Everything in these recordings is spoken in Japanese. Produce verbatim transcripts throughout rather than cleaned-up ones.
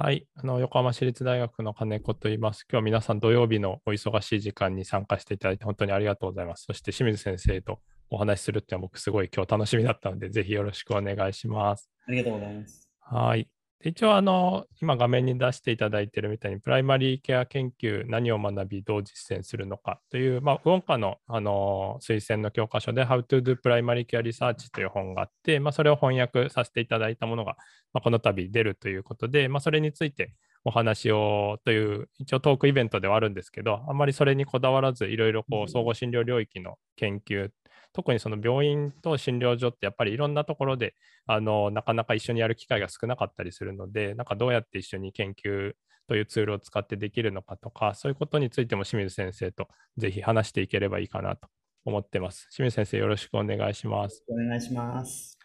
はい、あの横浜市立大学の金子と言います。今日皆さん土曜日のお忙しい時間に参加していただいて本当にありがとうございます。そして清水先生とお話しするっていうのは僕すごい今日楽しみだったので、ぜひよろしくお願いします。ありがとうございます。はい。一応あの今画面に出していただいているみたいにプライマリーケア研究何を学びどう実践するのかという、まあ、ウォンカの、あの推薦の教科書で How to do Primary Care Research という本があって、まあ、それを翻訳させていただいたものが、まあ、この度出るということで、まあ、それについてお話をという一応トークイベントではあるんですけど、あんまりそれにこだわらずいろいろこう総合診療領域の研究、特にその病院と診療所ってやっぱりいろんなところであのなかなか一緒にやる機会が少なかったりするので、なんかどうやって一緒に研究というツールを使ってできるのかとか、そういうことについても清水先生とぜひ話していければいいかなと思ってます。清水先生、よろしくお願いします。お願いします。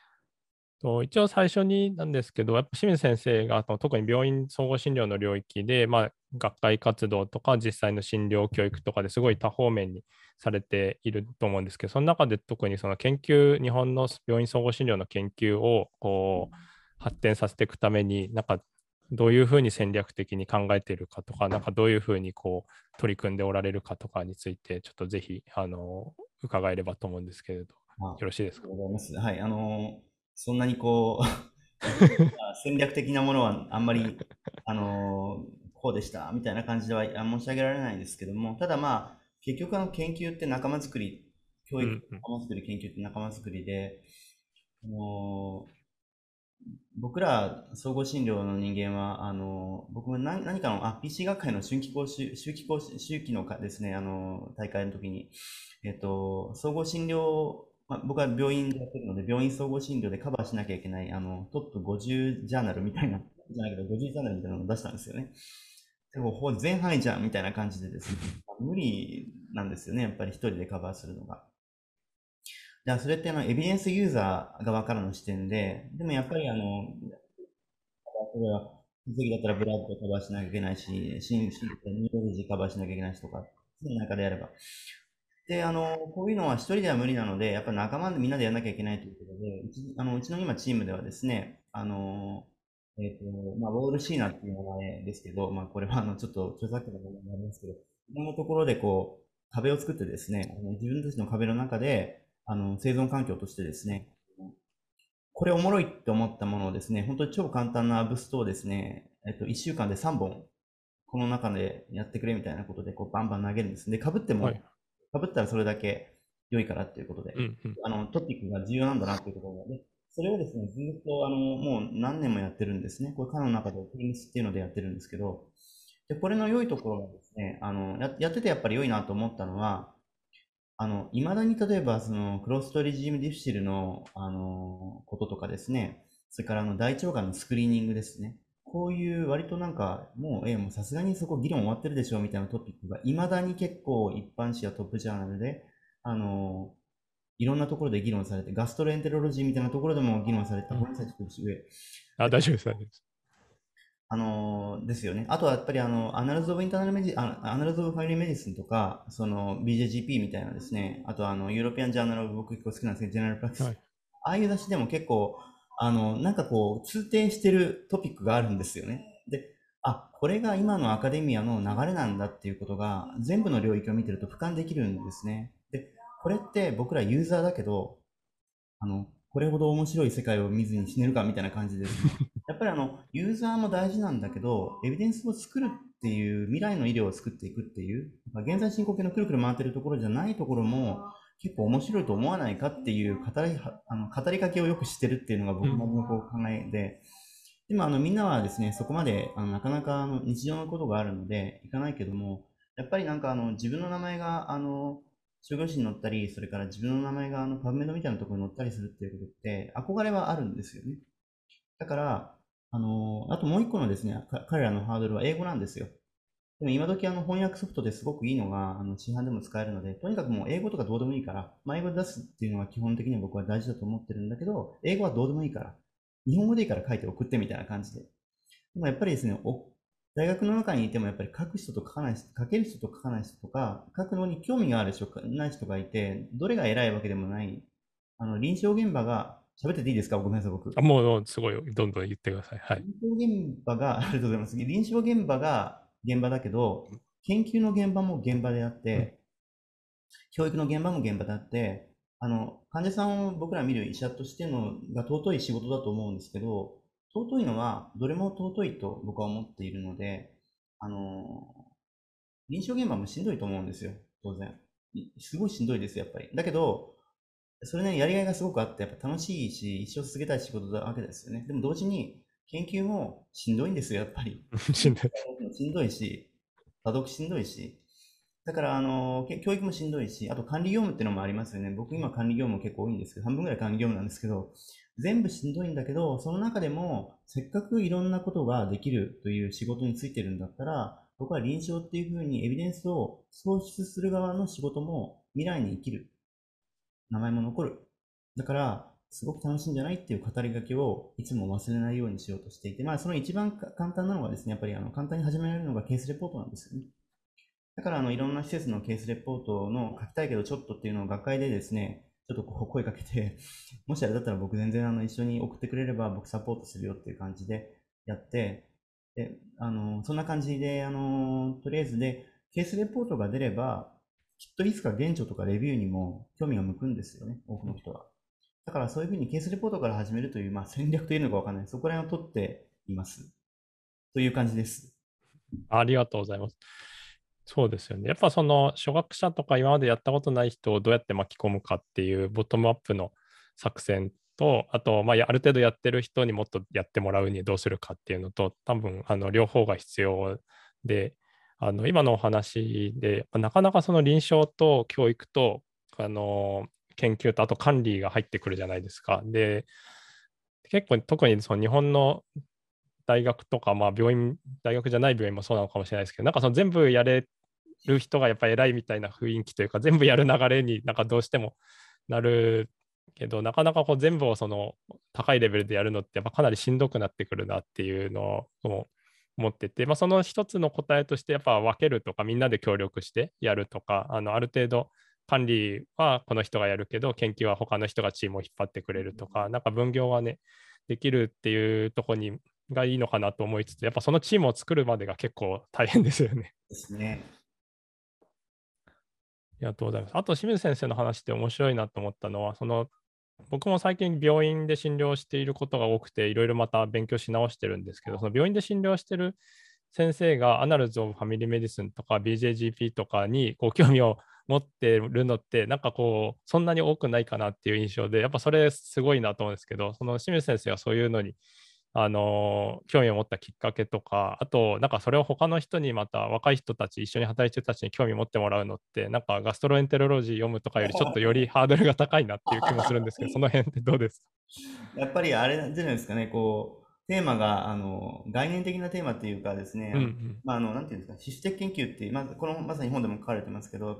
一応最初になんですけど、やっぱ清水先生が特に病院総合診療の領域で、まあ、学会活動とか実際の診療教育とかですごい多方面にされていると思うんですけど、その中で特にその研究、日本の病院総合診療の研究をこう発展させていくために、なんかどういうふうに戦略的に考えているかとか、なんかどういうふうにこう取り組んでおられるかとかについて、ちょっとぜひあの伺えればと思うんですけれど、よろしいですか。ありがとうございます。はい、あのーそんなにこう戦略的なものはあんまりあのこうでしたみたいな感じでは申し上げられないんですけども、ただまあ結局あの研究って仲間づくり、教育仲間づくり、研究って仲間づくりで、あの僕ら総合診療の人間はあの僕も何かのあ ピーシー 学会の秋季講習、秋季講習、秋季のですねあの大会の時にえっと総合診療、まあ、僕は病院でやってるので、病院総合診療でカバーしなきゃいけないあのトップごじゅうジャーナルみたいな、じゃないけどごじゅうジャーナルみたいなのを出したんですよね。でも全範囲じゃんみたいな感じでですね、無理なんですよね、やっぱり一人でカバーするのが。だからそれってあのエビデンスユーザー側からの視点で、でもやっぱりあの、それは次だったらブラッドカバーしなきゃいけないし、心身でニューロジーカバーしなきゃいけないしとか、その中でやれば。で、あの、こういうのは一人では無理なので、やっぱり仲間でみんなでやらなきゃいけないということで、うち、あの、うちの今チームではですね、あの、えっと、まあ、ウォールシーナっていう名前ですけど、まあ、これはあの、ちょっと著作権の問題になりますけど、いろんなところでこう、壁を作ってですね、自分たちの壁の中で、あの、生存環境としてですね、これおもろいって思ったものをですね、本当に超簡単なアブストをですね、えっと、いっしゅうかんでさんぼん、この中でやってくれみたいなことで、こう、バンバン投げるんです。で、被っても、はい、かぶったらそれだけ良いからということで、うんうん、あのトピックが重要なんだなというところで、それをですね、ずっとあのもう何年もやってるんですね。これ、課の中でプリムスっていうのでやってるんですけど、でこれの良いところがですね、あの や, やっててやっぱり良いなと思ったのは、いまだに例えばそのクロストリジウムディフィシル の, あのこととかですね、それからあの大腸がんのスクリーニングですね。こういう割となんかもうえもうさすがにそこ議論終わってるでしょみたいなトピックがいまだに結構一般紙やトップジャーナルであのいろんなところで議論されて、ガストロエンテロロジーみたいなところでも議論された、うん、あ、大丈夫です、大丈夫です。あのですよね。あとはやっぱりあのアナルズ・オブ・インターナルメディアナルズ・オブ・ファミリー・メディスンとかその ビージェージーピー みたいなですね、あとあのヨーロピアン・ジャーナル、僕結構好きなんですけど、ジェネラル・プラクティス、はい、ああいう雑誌でも結構あのなんかこう通底してるトピックがあるんですよね。で、あ、これが今のアカデミアの流れなんだっていうことが全部の領域を見てると俯瞰できるんですね。で、これって僕らユーザーだけど、あのこれほど面白い世界を見ずに死ねるかみたいな感じですね。やっぱりあのユーザーも大事なんだけど、エビデンスを作るっていう未来の医療を作っていくっていう、現在進行形のくるくる回ってるところじゃないところも結構面白いと思わないかっていう語り、あの語りかけをよくしてるっていうのが僕の考えで、うん、今あのみんなはですね、そこまであのなかなかあの日常のことがあるのでいかないけども、やっぱりなんかあの自分の名前があの商業誌に載ったり、それから自分の名前があのパブメドみたいなところに載ったりするっていうことって憧れはあるんですよね。だからあのあともう一個のですね、彼らのハードルは英語なんですよ。でも今時あの翻訳ソフトですごくいいのがあの市販でも使えるので、とにかくもう英語とかどうでもいいから、まあ、英語で出すっていうのは基本的に僕は大事だと思ってるんだけど、英語はどうでもいいから、日本語でいいから書いて送ってみたいな感じで。でもやっぱりですね、お大学の中にいてもやっぱり書く人と書かない人、書ける人と書かない人とか、書くのに興味がある人、ない人がいて、どれが偉いわけでもない、あの臨床現場が喋ってていいですか、ごめんなさい、僕。あ、もうすごい、どんどん言ってください。はい。臨床現場が、ありがとうございます。臨床現場が現場だけど、研究の現場も現場であって、うん、教育の現場も現場であって、あの、患者さんを僕ら見る医者としてのが尊い仕事だと思うんですけど、尊いのはどれも尊いと僕は思っているので、あの、臨床現場もしんどいと思うんですよ、当然。すごいしんどいです、やっぱり。だけど、それね、やりがいがすごくあって、やっぱ楽しいし、一生続けたい仕事なわけですよね。でも同時に、研究もしんどいんですよ、やっぱり。しんどい。しんどいし、多読しんどいし。だから、あの、教育もしんどいし、あと管理業務っていうのもありますよね。僕今管理業務結構多いんですけど、半分ぐらい管理業務なんですけど、全部しんどいんだけど、その中でも、せっかくいろんなことができるという仕事についてるんだったら、僕は臨床っていうふうにエビデンスを創出する側の仕事も未来に生きる。名前も残る。だから、すごく楽しいんじゃないっていう語りかけをいつも忘れないようにしようとしていて、まあ、その一番簡単なのはですね、やっぱりあの簡単に始められるのがケースレポートなんですよね。だから、あの、いろんな施設のケースレポートの書きたいけどちょっとっていうのを学会でですね、ちょっとこう声かけて、もしあれだったら僕全然あの一緒に送ってくれれば僕サポートするよっていう感じでやって、で、あの、そんな感じで、あの、とりあえずで、ケースレポートが出れば、きっといつか現状とかレビューにも興味が向くんですよね、多くの人は。だからそういうふうにケースレポートから始めるという、まあ、戦略というのかわからない。そこら辺を取っています。という感じです。ありがとうございます。そうですよね。やっぱその初学者とか今までやったことない人をどうやって巻き込むかっていうボトムアップの作戦と、あと、まあ、ある程度やってる人にもっとやってもらうにどうするかっていうのと、多分あの両方が必要で、あの今のお話でなかなかその臨床と教育とあの研究とあと管理が入ってくるじゃないですか。で結構特にその日本の大学とか、まあ、病院大学じゃない病院もそうなのかもしれないですけど、なんかその全部やれる人がやっぱり偉いみたいな雰囲気というか全部やる流れになんかどうしてもなるけど、なかなかこう全部をその高いレベルでやるのってやっぱかなりしんどくなってくるなっていうのを持ってて、まあ、その一つの答えとしてやっぱ分けるとかみんなで協力してやるとか、 あのある程度管理はこの人がやるけど研究は他の人がチームを引っ張ってくれるとか、なんか分業はねできるっていうところにがいいのかなと思いつつ、やっぱそのチームを作るまでが結構大変ですよね。ですね。ありがとうございます。あと清水先生の話って面白いなと思ったのは、その僕も最近病院で診療していることが多くていろいろまた勉強し直してるんですけど、その病院で診療してる先生がアナルズ・オブ・ファミリー・メディスンとか ビージェージーピー とかにこう興味を持ってるのってなんかこうそんなに多くないかなっていう印象で、やっぱそれすごいなと思うんですけど、その清水先生はそういうのにあの興味を持ったきっかけとか、あとなんかそれを他の人にまた若い人たち一緒に働いてる人たちに興味を持ってもらうのってなんかガストロエンテロロジー読むとかよりちょっとよりハードルが高いなっていう気もするんですけどその辺ってどうですか？やっぱりあれじゃないですかね、こうテーマがあの概念的なテーマっていうかですね、うんうん、まああのなんていうんですか、システム研究っていう、まずこのまさに本でも書かれてますけど、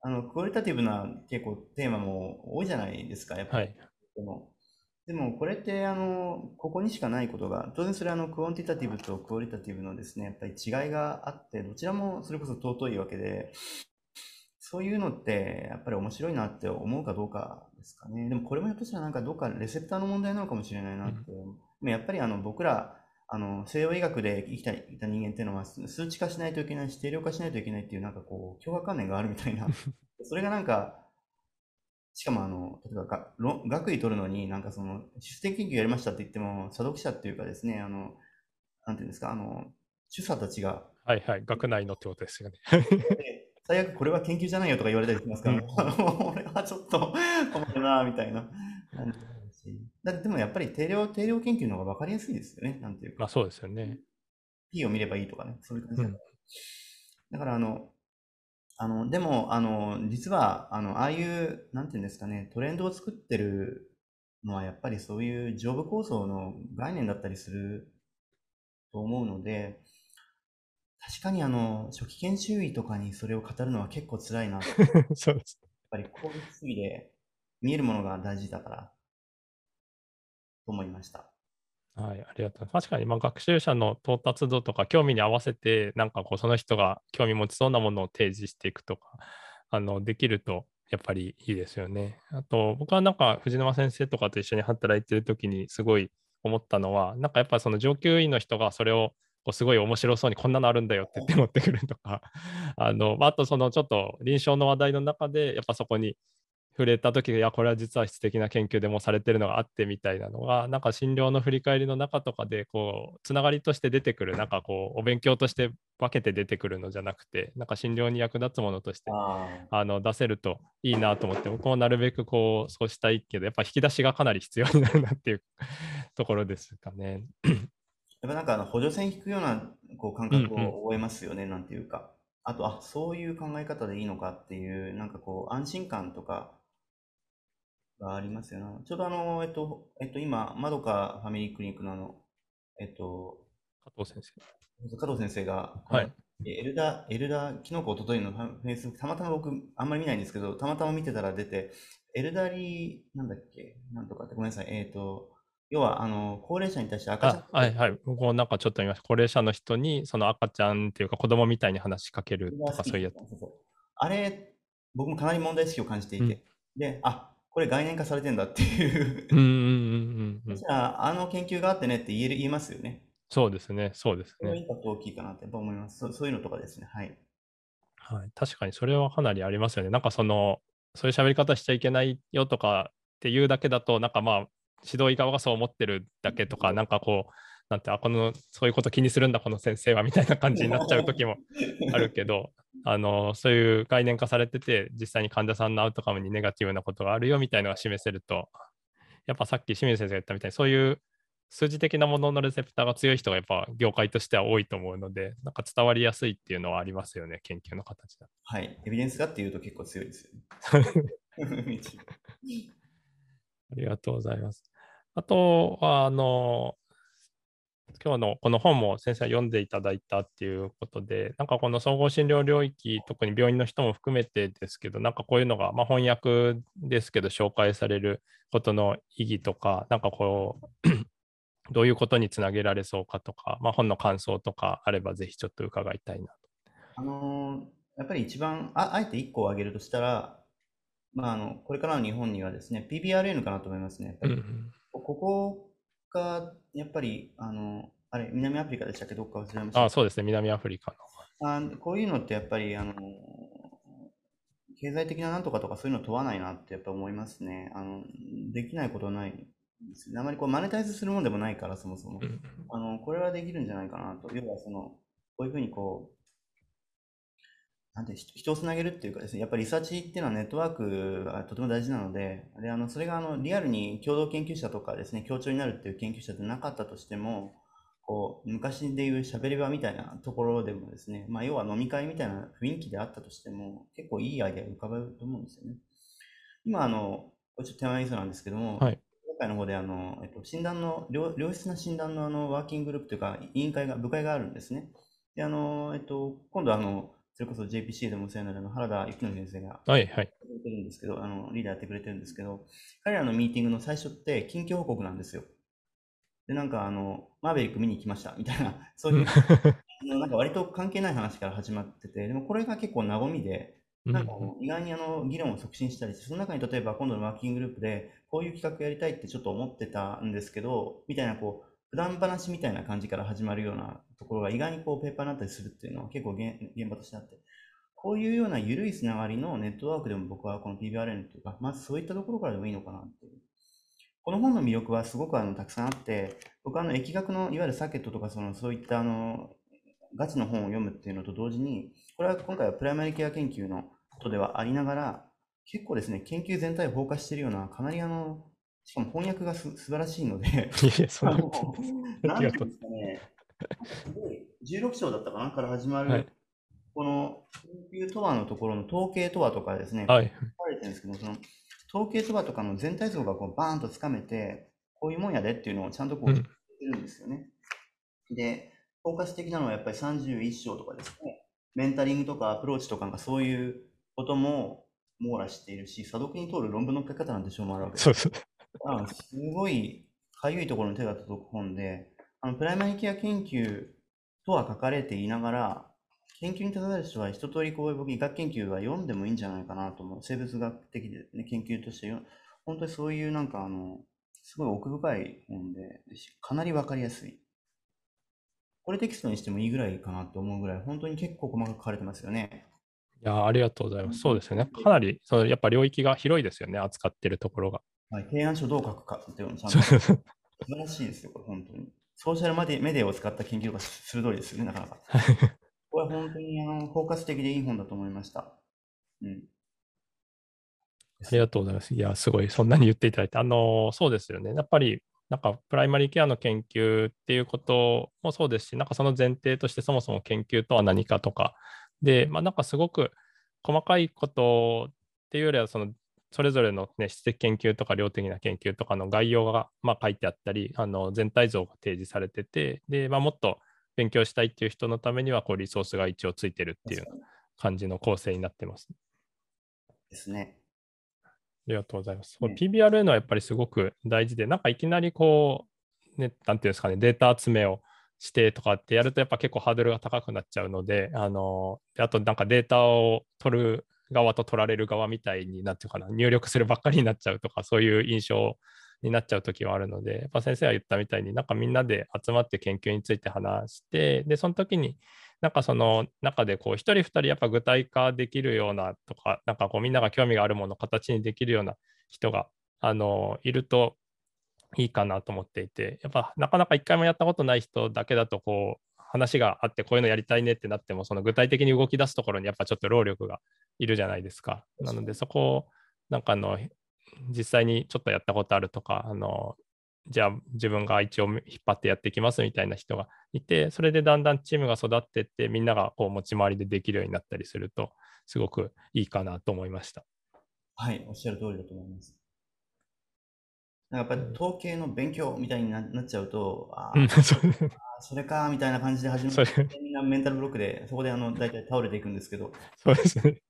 あのクオリタティブな結構テーマも多いじゃないですか、やっぱり。はい。でもこれってあのここにしかないことが、当然それはあのクオンティタティブとクオリタティブのですねやっぱり違いがあって、どちらもそれこそ尊いわけで、そういうのってやっぱり面白いなって思うかどうかですかね。でもこれもひょっとしたらなんかどうかレセプターの問題なのかもしれないなって、うん、やっぱりあの僕らあの西洋医学で生きた人間っていうのは数値化しないといけないし定量化しないといけないっていうなんかこう強化観念があるみたいなそれがなんかしかもあの例えばが学位取るのになんかそのシステム研究やりましたって言っても査読者っていうかですね、あのなんていうんですか、あの主査たちがはいはい学内のってことですよね最悪これは研究じゃないよとか言われたりしますから、うん、俺はちょっと困るなみたいなだでもやっぱり定量定量研究の方が分かりやすいですよね、なんていうか、まあそうですよね、 P を見ればいいとかね、そういう感じだから、うん、だからあのあのでもあの実はあのああいうなんていうんですかね、トレンドを作ってるのはやっぱりそういう上部構想の概念だったりすると思うので、確かにあの初期研修医とかにそれを語るのは結構辛いなとそうです、やっぱり効率主義で見えるものが大事だからと思いました。はい、ありがとうございます。確かに、まあ、学習者の到達度とか興味に合わせてなんかこうその人が興味持ちそうなものを提示していくとかあのできるとやっぱりいいですよね。あと僕はなんか藤沼先生とかと一緒に働いてる時にすごい思ったのは、なんかやっぱその上級医の人がそれをこうすごい面白そうにこんなのあるんだよって言って持ってくるとかあの、まあ、あとそのちょっと臨床の話題の中でやっぱそこに触れた時が、いやこれは実は質的な研究でもされてるのがあってみたいなのが、なんか診療の振り返りの中とかでこうつながりとして出てくる、なんかこうお勉強として分けて出てくるのじゃなくて、なんか診療に役立つものとしてあの出せるといいなと思って、僕もなるべくこうそうしたいけど、やっぱ引き出しがかなり必要になるなっていうところですかね。やっぱなんかあの補助線引くようなこう感覚を覚えますよね、うんうん、なんていうか、あとあそういう考え方でいいのかっていう、なんかこう安心感とかがありますよね。ちょうどあの、えっと、えっと、今、まどかファミリークリニックのあの、えっと、加藤先生。加藤先生が、はい。エルダ、エルダ、昨日おとといのフェイスブック、たまたま僕、あんまり見ないんですけど、たまたま見てたら出て、エルダリー、なんだっけ、なんとかって、ごめんなさい、えっと、要は、あの、高齢者に対して赤ちゃん。はいはい。僕もなんかちょっと見ました。高齢者の人に、その赤ちゃんっていうか、子供みたいに話しかけるとか、そういうやつ。あれ、僕もかなり問題意識を感じていて、うん、で、あこれ概念化されてんだっていう。じゃあ、あの研究があってねって言える、言えますよね。そうですね、そうですね。インパクト大きいかなって思います。そ、そういうのとかですね、はい。はい、確かにそれはかなりありますよね。なんかその、そういう喋り方しちゃいけないよとかっていうだけだと、なんかまあ、指導医側がそう思ってるだけとか、なんかこう、なんて、あ、この、そういうこと気にするんだ、この先生はみたいな感じになっちゃう時もあるけど。あのそういう概念化されてて、実際に患者さんのアウトカムにネガティブなことがあるよみたいなのが示せると、やっぱさっき清水先生が言ったみたいに、そういう数字的なもののレセプターが強い人がやっぱ業界としては多いと思うので、なんか伝わりやすいっていうのはありますよね、研究の形だ。はい、エビデンスだっていうと結構強いですよね。ありがとうございます。あとはあの今日のこの本も先生は読んでいただいたっていうことで、なんかこの総合診療領域、特に病院の人も含めてですけど、なんかこういうのが、まあ、翻訳ですけど紹介されることの意義とか、なんかこうどういうことにつなげられそうかとか、まあ、本の感想とかあればぜひちょっと伺いたいなと。あのー、やっぱり一番 あ, あえていっこを挙げるとしたら、まあ、あのこれからの日本にはですね ピービーアールエヌ かなと思いますね。やっぱりここがやっぱりあのあれ南アフリカでしたっけ、どっか忘れました。ああそうですね、南アフリカのあこういうのってやっぱりあの経済的ななんとかとかそういうの問わないなってやっぱ思いますね。あのできないことはないんですよ。あまりこうマネタイズするもんでもないから、そもそもあのこれはできるんじゃないかなと。要はそのこういうふうにこうなんて人をつなげるっていうかですね、やっぱりリサーチっていうのはネットワークがとても大事なので、であのそれがあのリアルに共同研究者とかですね協調になるっていう研究者でなかったとしても、こう昔でいうしゃべり場みたいなところでもですね、まあ、要は飲み会みたいな雰囲気であったとしても結構いいアイデアが浮かべると思うんですよね。今あのこれちょっと手前味噌なんですけども、はい、今回の方であの、えっと、診断の良質な診断のあのワーキンググループというか委員会が部会があるんですね。であの、えっと、今度はあのそれこそ ジェーピーシー でもお世話になるの原田幸典先生がはいはいてるんですけど、あのリーダーやってくれてるんですけど、彼らのミーティングの最初って近況報告なんですよ。でなんかあのマーベリック見に行きましたみたいな、そういうなんか割と関係ない話から始まってて、でもこれが結構和みで、なんか意外にあの議論を促進したりして、その中に例えば今度のワーキンググループでこういう企画やりたいってちょっと思ってたんですけどみたいな、こう普段話みたいな感じから始まるようなところが意外にこうペーパーになったりするっていうのは結構 現, 現場としてあって、こういうような緩いつながりのネットワークでも僕はこの ピービーアールエヌ というか、まずそういったところからでもいいのかなっていう。この本の魅力はすごくあのたくさんあって、僕はあの疫学のいわゆるサーケットとかそのそういったあのガチの本を読むっていうのと同時に、これは今回はプライマリケア研究のことではありながら、結構ですね、研究全体を包括しているような、かなりあの、しかも翻訳がす素晴らしいので、いやそんなことなんですかね、じゅうろく章だったかなから始まる、はい、この研究とはのところの統計とはとかですね、はい、書かれてるんですけど、その統計とかとかの全体像がこうバーンとつかめて、こういうもんやでっていうのをちゃんとこう言ってるんですよね。うん、で、包括的なのはやっぱりさんじゅういっ章とかですね、メンタリングとかアプローチとかがそういうことも網羅しているし、査読に通る論文の書き方なんてしょうもあるわけです。そうそうあのすごいかゆいところに手が届く本で、あのプライマリケア研究とは書かれていながら、研究に携わる人は一通りこう僕医学研究は読んでもいいんじゃないかなと思う。生物学的で、ね、研究として本当にそういうなんかあのすごい奥深い本でかなり分かりやすい。これテキストにしてもいいぐらいかなと思うぐらい本当に結構細かく書かれてますよね。いやありがとうございます。そうですよね。かなりそうやっぱ領域が広いですよね、扱ってるところが。はい、提案書どう書くかっていうのちゃんと素晴らしいですよこれ本当に。ソーシャルメディアを使った研究が鋭いですよねなかなか。これは本当にあのフォーカス的でいい本だと思いました。うん。ありがとうございます。いや、すごい、そんなに言っていただいて、あの、そうですよね。やっぱり、なんか、プライマリーケアの研究っていうこともそうですし、なんかその前提として、そもそも研究とは何かとか、で、まあ、なんかすごく細かいことっていうよりは、その、それぞれの、ね、質的研究とか量的な研究とかの概要が、まあ、書いてあったり、あの全体像が提示されてて、で、まあ、もっと勉強したいっていう人のためにはこうリソースが一応ついてるっていう感じの構成になってます。ですね。ありがとうございます。ね、ピービーアールエヌ はやっぱりすごく大事で、なんかいきなりこう、ね、なんていうんですかね、データ集めをしてとかってやるとやっぱ結構ハードルが高くなっちゃうので、あの、あとなんかデータを取る側と取られる側みたいになっていうかな、入力するばっかりになっちゃうとか、そういう印象になっちゃう時はあるので、やっぱ先生が言ったみたいになんかみんなで集まって研究について話して、でその時になんかその中でこう一人二人やっぱ具体化できるようなとか、なんかこうみんなが興味があるものを形にできるような人があのいるといいかなと思っていて、やっぱなかなか一回もやったことない人だけだとこう話があってこういうのやりたいねってなっても、その具体的に動き出すところにやっぱちょっと労力がいるじゃないですか。なのでそこをなんかあの実際にちょっとやったことあるとか、あのじゃあ自分が一応引っ張ってやっていきますみたいな人がいて、それでだんだんチームが育ってってみんながこう持ち回りでできるようになったりするとすごくいいかなと思いました。はい、おっしゃる通りだと思います。なんかやっぱり統計の勉強みたいになっちゃうと、あそれかみたいな感じで始めてみんなメンタルブロックでそこであの大体倒れていくんですけど。そうですね。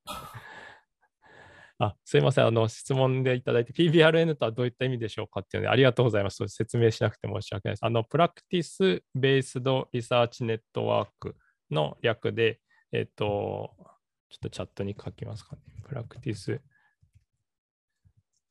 あ、すいません、あの質問でいただいて ピービーアールエヌ とはどういった意味でしょうかっていうのでありがとうございます。説明しなくて申し訳ないです。あのプラクティス・ベースド・リサーチ・ネットワークの略で、えっとちょっとチャットに書きますかね。プラクティス、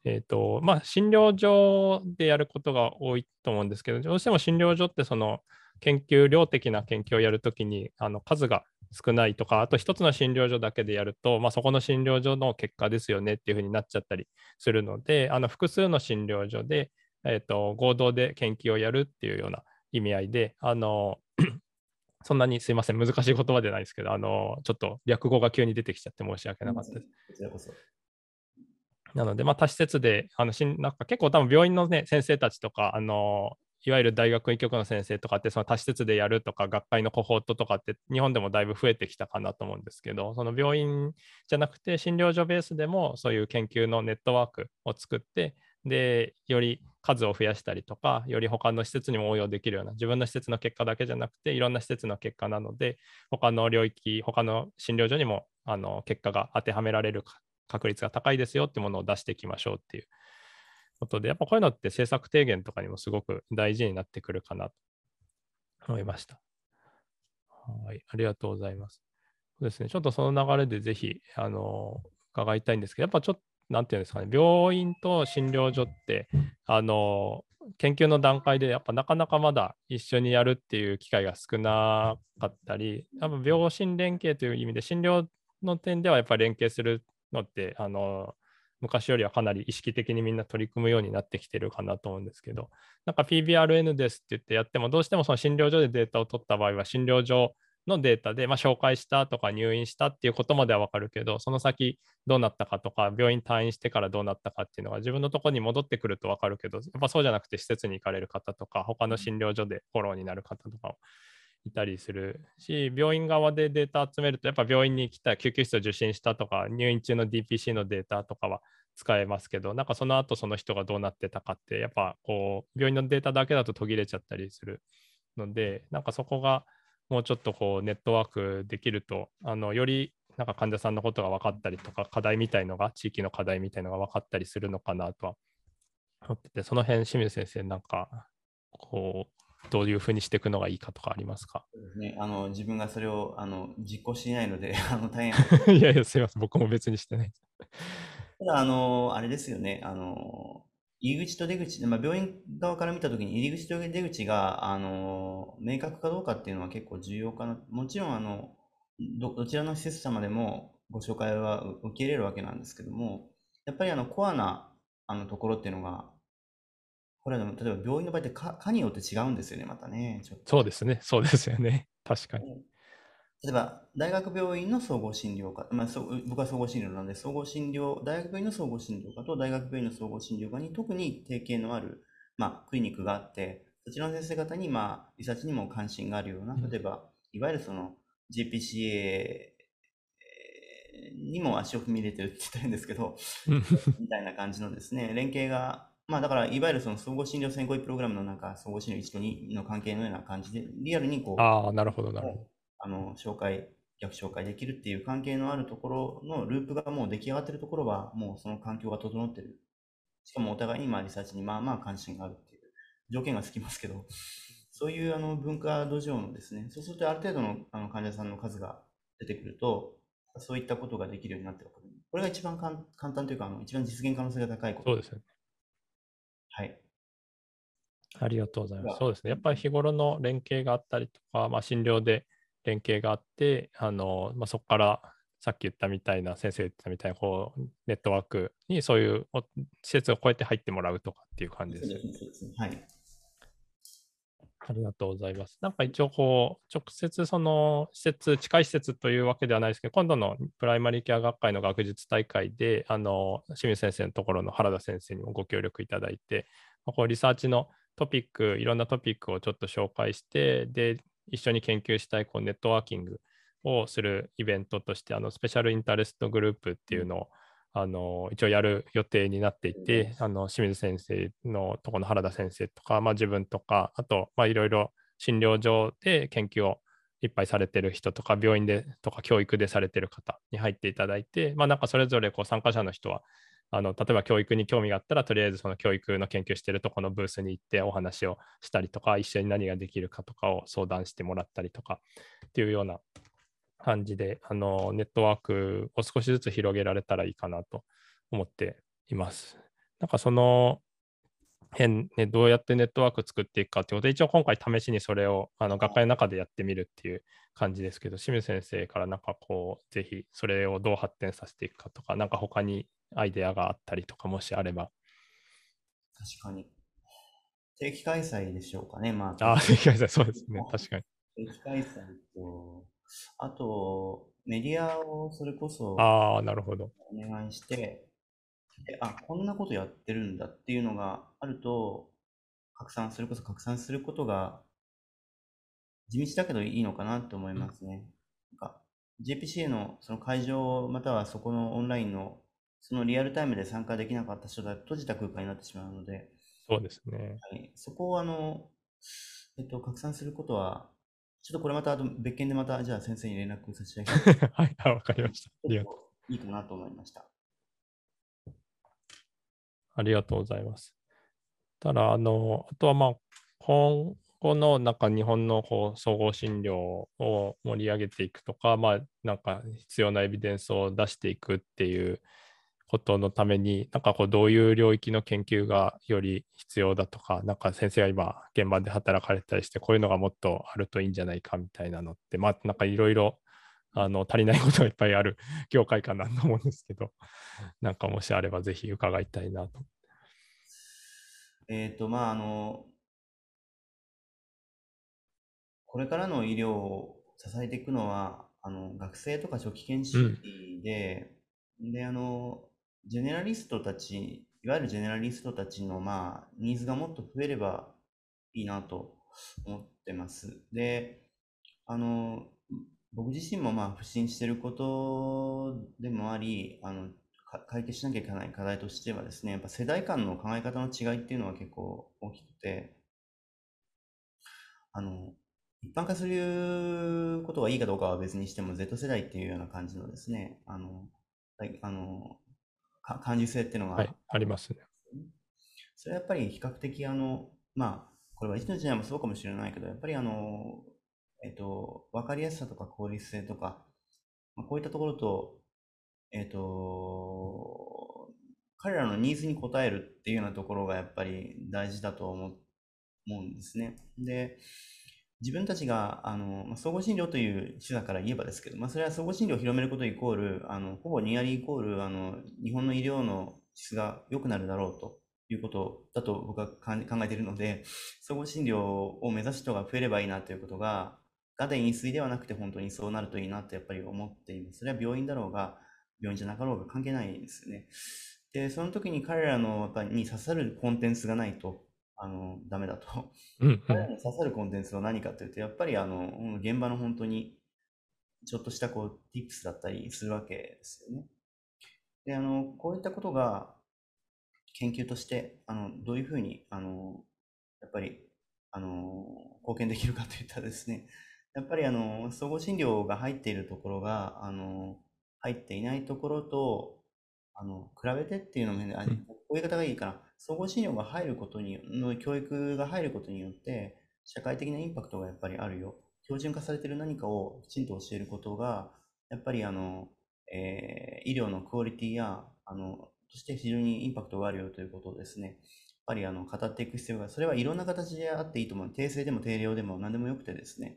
えっとまあ診療所でやることが多いと思うんですけど、どうしても診療所ってその研究量的な研究をやるときにあの数が少ないとか、あと一つの診療所だけでやると、まあ、そこの診療所の結果ですよねっていうふうになっちゃったりするので、あの複数の診療所で、えー、と合同で研究をやるっていうような意味合いで、あのそんなにすいません難しい言葉でないですけど、あのちょっと略語が急に出てきちゃって申し訳なかったです。こちらこそ。なので、まあ、多施設であのしなんか結構多分病院の、ね、先生たちとか、あのいわゆる大学医局の先生とかってその多施設でやるとか学会のコホートとかって日本でもだいぶ増えてきたかなと思うんですけど、その病院じゃなくて診療所ベースでもそういう研究のネットワークを作って、でより数を増やしたりとか、より他の施設にも応用できるような、自分の施設の結果だけじゃなくていろんな施設の結果なので、他の領域他の診療所にもあの結果が当てはめられる確率が高いですよってものを出していきましょうっていうことで、やっぱこういうのって政策提言とかにもすごく大事になってくるかなと思いました。はい、ありがとうございます。そうですね、ちょっとその流れでぜひあの伺いたいんですけど、やっぱちょっとなんていうんですかね、病院と診療所ってあの研究の段階でやっぱなかなかまだ一緒にやるっていう機会が少なかったり、やっぱ病診連携という意味で診療の点ではやっぱり連携するのってあの昔よりはかなり意識的にみんな取り組むようになってきてるかなと思うんですけど、なんか ピービーアールエヌ ですって言ってやってもどうしてもその診療所でデータを取った場合は診療所のデータで、まあ、紹介したとか入院したっていうことまでは分かるけど、その先どうなったかとか病院退院してからどうなったかっていうのが自分のところに戻ってくると分かるけど、やっぱそうじゃなくて施設に行かれる方とか他の診療所でフォローになる方とかをいたりするし、病院側でデータ集めるとやっぱ病院に来た救急室を受診したとか入院中の ディーピーシー のデータとかは使えますけど、なんかその後その人がどうなってたかってやっぱこう病院のデータだけだと途切れちゃったりするので、なんかそこがもうちょっとこうネットワークできるとあのよりなんか患者さんのことが分かったりとか、課題みたいのが地域の課題みたいのが分かったりするのかなとは思ってて、その辺清水先生なんかこうどういうふうにしていくのがいいかとかありますか？そうですね、あの自分がそれをあの実行していないのであの大変いやいやすいません、僕も別にしてないただあのあれですよね、あの入り口と出口、まあ、病院側から見たときに入り口と出口があの明確かどうかっていうのは結構重要かな。もちろんあの ど, どちらの施設様でもご紹介は受け入れるわけなんですけども、やっぱりあのコアなあのところっていうのが、これは例えば病院の場合って科によって違うんですよね、またね。ちょっとそうですね、そうですよね、確かに。例えば大学病院の総合診療科、まあ、僕は総合診療なので、総合診療、大学病院の総合診療科と大学病院の総合診療科に特に提携のある、まあ、クリニックがあって、そちらの先生方に、まあ、リサーチにも関心があるような、例えば、いわゆるその ジェーピーシーエー にも足を踏み入れてるって言ってるんですけど、みたいな感じのですね、連携が、まあ、だからいわゆるその総合診療選考医プログラムの中、総合診療いちとにの関係のような感じで、リアルにこう、ああ、なるほど、なるほど。あの紹介逆紹介できるっていう関係のあるところのループがもう出来上がってるところはもうその環境が整ってる、しかもお互いにまあリサーチにまあまあ関心があるっていう条件がつきますけど、そういうあの文化土壌のですね、そうするとある程度 の, あの患者さんの数が出てくるとそういったことができるようになってくる。これが一番かん簡単というかあの一番実現可能性が高いこと。そうですよね。はい。ありがとうございます。そうですね。やっぱり日頃の連携があったりとか、まあ、診療で連携があって、あのまあ、そこからさっき言ったみたいな、先生言ったみたいなこうネットワークにそういう施設を超えて入ってもらうとかっていう感じですよね。はい。ありがとうございます。なんか一応こう直接その施設、近い施設というわけではないですけど、今度のプライマリーケア学会の学術大会で、あの清水先生のところの原田先生にもご協力いただいて、こうリサーチのトピック、いろんなトピックをちょっと紹介して、で一緒に研究したいこうネットワーキングをするイベントとして、あのスペシャルインタレストグループっていうのをあの一応やる予定になっていて、あの清水先生のとこの原田先生とか、まあ、自分とか、あといろいろ診療所で研究をいっぱいされてる人とか、病院でとか教育でされてる方に入っていただいて、まあ、なんかそれぞれこう参加者の人はあの例えば教育に興味があったらとりあえずその教育の研究してるとこのブースに行ってお話をしたりとか、一緒に何ができるかとかを相談してもらったりとかっていうような感じで、あのネットワークを少しずつ広げられたらいいかなと思っています。なんかその辺、ね、どうやってネットワーク作っていくかということで、一応今回試しにそれをあの学会の中でやってみるっていう感じですけど、清水先生からなんかこうぜひそれをどう発展させていくかとか、なんか他にアイデアがあったりとかもしあれば。確かに定期開催でしょうかね。まあ、あ定期開催、そうですね、確かに定期開催と、あとメディアをそれこそあなるほどお願いして、であこんなことやってるんだっていうのがあると拡散、それこそ拡散することが地道だけどいいのかなと思いますね、うん、なんか ジェーピーシーエー の, その会場またはそこのオンラインのそのリアルタイムで参加できなかった人だと閉じた空間になってしまうので、そうですね、はい、そこをあの、えっと、拡散することはちょっとこれまたあと別件でまたじゃあ先生に連絡させていただきますはい、わかりました、ありがとう。いいかなと思いました。ありがとうございます。ただあのあとはまあ今後のなんか日本のこう総合診療を盛り上げていくとか、まあなんか必要なエビデンスを出していくっていうことのために、なんかこうどういう領域の研究がより必要だとか、なんか先生が今現場で働かれたりしてこういうのがもっとあるといいんじゃないかみたいなのって、まあなんかいろいろあの足りないことがいっぱいある業界かなと思うんですけど、なんかもしあればぜひ伺いたいなと。えっとまああのこれからの医療を支えていくのはあの学生とか初期研修医で、うん、であのジェネラリストたち、いわゆるジェネラリストたちの、まあ、ニーズがもっと増えればいいなと思ってます。で、あの、僕自身もまあ、不信していることでもあり、あの、解決しなきゃいけない課題としてはですね、やっぱ世代間の考え方の違いっていうのは結構大きくて、あの、一般化することがいいかどうかは別にしても、Z 世代っていうような感じのですね、あの、あの、感受性っていうのが、はい、ありますね。それはやっぱり比較的あの、まあ、これはいつの時代もそうかもしれないけど、やっぱりあの、えっと、分かりやすさとか効率性とか、まあこういったところと、えっと、彼らのニーズに応えるっていうようなところがやっぱり大事だと思うんですね。で、自分たちがあの総合診療という手段から言えばですけど、まあ、それは総合診療を広めることイコール、あのほぼニアリーイコールあの日本の医療の質が良くなるだろうということだと僕は考えているので、総合診療を目指す人が増えればいいなということが、がで飲水ではなくて本当にそうなるといいなとやっぱり思っています。それは病院だろうが、病院じゃなかろうが関係ないんですよね。で、その時に彼らのやっぱりに刺さるコンテンツがないと、あのダメだと。彼らに刺さるコンテンツは何かというと、やっぱりあの現場の本当にちょっとしたこう ティップス だったりするわけですよね。で、あのこういったことが研究としてあのどういうふうにあのやっぱりあの貢献できるかといったらですね、やっぱりあの総合診療が入っているところがあの入っていないところとあの比べてっていうのも、ね、あ、こういう方がいいかな。総合診療が入ることにの教育が入ることによって社会的なインパクトがやっぱりあるよ。標準化されている何かをきちんと教えることがやっぱりあの、えー、医療のクオリティやあのそして非常にインパクトがあるよということをですね、やっぱりあの語っていく必要が、それはいろんな形であっていいと思う。訂正でも定量でも何でもよくてですね。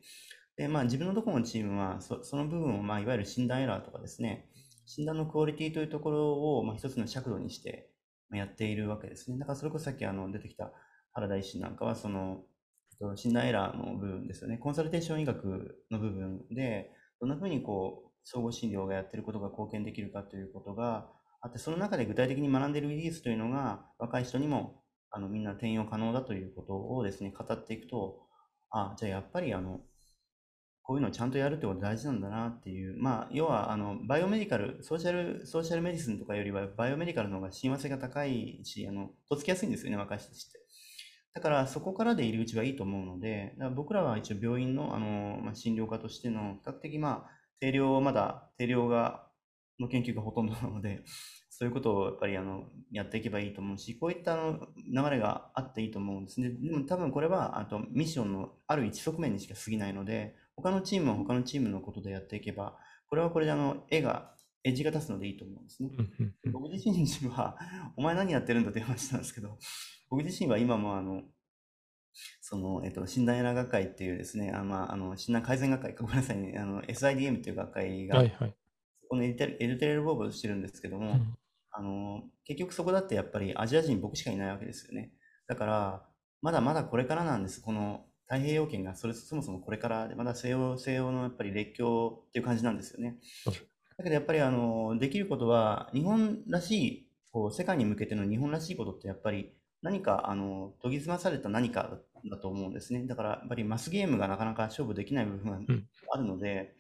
で、まあ自分のところのチームは そ, その部分を、まあ、いわゆる診断エラーとかですね、診断のクオリティというところを、まあ、一つの尺度にしてやっているわけですね。だからそれこそさっきあの出てきた原田医師なんかはその診断エラーの部分ですよね。コンサルテーション医学の部分でどんなふうにこう総合診療がやっていることが貢献できるかということがあって、その中で具体的に学んでいる技術というのが若い人にもあのみんな転用可能だということをですね語っていくと、あ、じゃあやっぱりあのこういうのをちゃんとやるってことが大事なんだなっていう、まあ要はあのバイオメディカル、ソーシャルソーシャルメディスンとかよりはバイオメディカルの方が親和性が高いし、あのとっつきやすいんですよね、若い人たちって。だからそこからで入り口がいいと思うので、だから僕らは一応病院のあの、まあ、診療科としての比較的まあ定量をまだ定量がの研究がほとんどなので、そういうことをやっぱりあのやっていけばいいと思うし、こういったの流れがあっていいと思うんですね。でも多分これはあとミッションのある一側面にしか過ぎないので、他のチームは他のチームのことでやっていけば、これはこれであの絵がエッジが立つのでいいと思うんですね。僕自身はお前何やってるんだという話なんですけど、僕自身は今もあのその、えっと、診断エラー学会っていうですね、あ、まあ、あの診断改善学会、ごめんなさいね、あの エスアイディーエム っていう学会が、はいはい、このエデュテレルボーブをしてるんですけども、うん、あの結局そこだってやっぱりアジア人僕しかいないわけですよね。だからまだまだこれからなんです。この太平洋圏が そ, れそもそもこれからで、まだ西洋、西洋のやっぱり列強っていう感じなんですよね。だけどやっぱりあのできることは日本らしいこう世界に向けての日本らしいことってやっぱり何かあの研ぎ澄まされた何かだと思うんですね。だからやっぱりマスゲームがなかなか勝負できない部分があるので、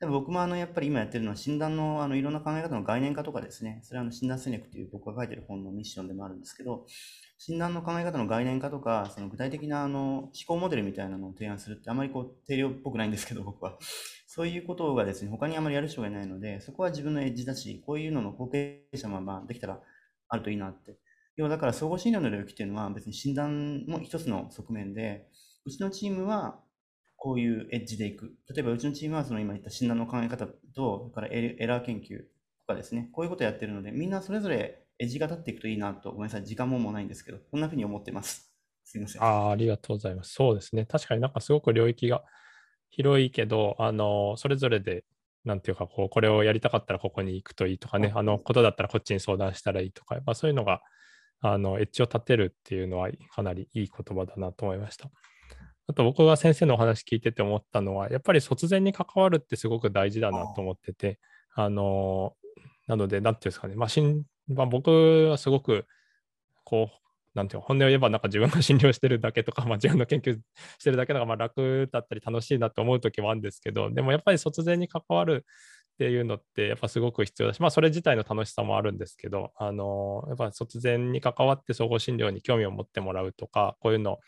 うん、でも僕もあのやっぱり今やってるのは診断 の, あのいろんな考え方の概念化とかですね、それはあの診断戦略という僕が書いてる本のミッションでもあるんですけど、診断の考え方の概念化とか、その具体的なあの思考モデルみたいなのを提案するってあまりこう定量っぽくないんですけど、僕はそういうことがですね他にあまりやる人がいないので、そこは自分のエッジだし、こういうのの後継者もまあできたらあるといいなって。要はだから総合診療の領域っていうのは別に診断も一つの側面で、うちのチームはこういうエッジでいく。例えばうちのチームはその今言った診断の考え方と、だからエラー研究とかですね、こういうことをやってるので、みんなそれぞれエッジが立っていくといいなと、ごめんなさい、時間ももうないんですけど、こんなふうに思ってます。すみません。あ、ありがとうございます。そうですね。確かになんかすごく領域が広いけど、あのそれぞれで、なんていうかこう、これをやりたかったらここに行くといいとかね、あのことだったらこっちに相談したらいいとか、まあ、そういうのがあのエッジを立てるっていうのはかなりいい言葉だなと思いました。あと僕が先生のお話聞いてて思ったのは、やっぱり卒前に関わるってすごく大事だなと思ってて、あのなので、なんていうんですかね、まあ新まあ、僕はすごくこうなんていうの、本音を言えばなんか自分が診療してるだけとか、まあ、自分の研究してるだけのがまあ楽だったり楽しいなと思う時もあるんですけど、でもやっぱり卒前に関わるっていうのってやっぱすごく必要だし、まあ、それ自体の楽しさもあるんですけど、あのやっぱ卒前に関わって総合診療に興味を持ってもらうとか、こういうの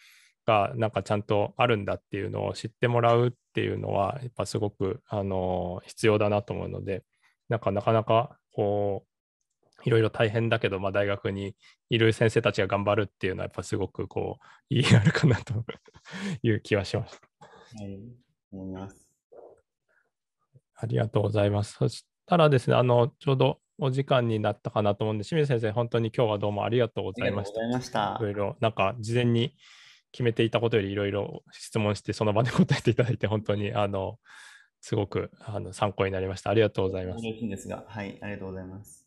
がなんかちゃんとあるんだっていうのを知ってもらうっていうのはやっぱすごくあの必要だなと思うので、なんかなかなかこういろいろ大変だけど、まあ、大学にいる先生たちが頑張るっていうのはやっぱすごくこう意義あるかなという気はしました。はい、思います。ありがとうございます。そしたらですね、あのちょうどお時間になったかなと思うんで、清水先生本当に今日はどうもありがとうございました。ありがとうございました。いろいろなんか事前に決めていたことよりいろいろ質問してその場で答えていただいて本当にあのすごくあの参考になりました。ありがとうございます。嬉しいんですが、はい、ありがとうございます。